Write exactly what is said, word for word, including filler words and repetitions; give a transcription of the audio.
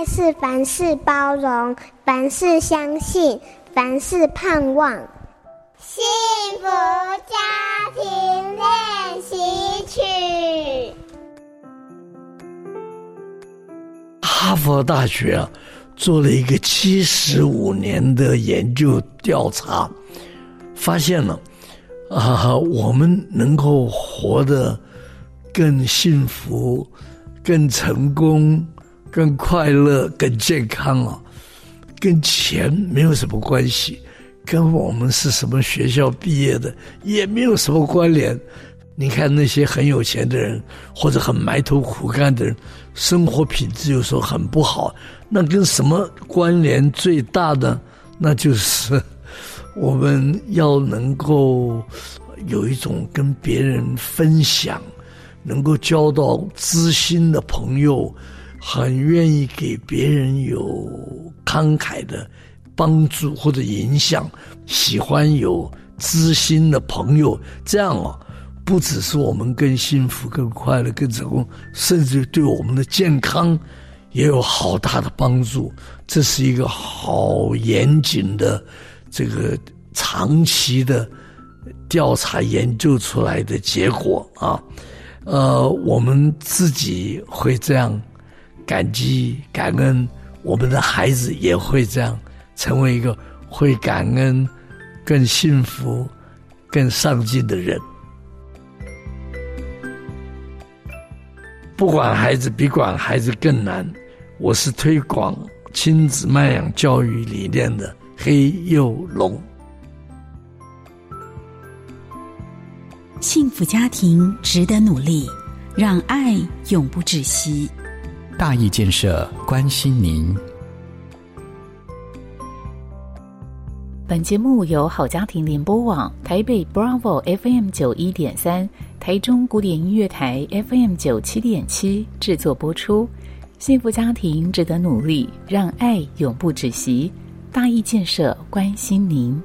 爱是凡事包容，凡事相信，凡事盼望。幸福家庭练习曲。哈佛大学啊，做了一个七十五年的研究调查，发现了啊，我们能够活得更幸福、更成功、更快乐、更健康啊，跟钱没有什么关系，跟我们是什么学校毕业的也没有什么关联。你看那些很有钱的人或者很埋头苦干的人，生活品质有时候很不好，那跟什么关联最大的？那就是我们要能够有一种跟别人分享，能够交到知心的朋友，很愿意给别人有慷慨的帮助或者影响，喜欢有知心的朋友，这样啊，不只是我们更幸福、更快乐、更成功，甚至对我们的健康也有好大的帮助。这是一个好严谨的这个长期的调查研究出来的结果啊，呃，我们自己会这样感激感恩，我们的孩子也会这样成为一个会感恩、更幸福、更上进的人。不管孩子比管孩子更难，我是推广亲子慢养教育理念的黑幼龙。幸福家庭值得努力，让爱永不止息。大义建设关心您。本节目由好家庭联播网、台北 Bravo F M 九一点三、台中古典音乐台 F M 九七点七制作播出。幸福家庭值得努力，让爱永不止息。大义建设关心您。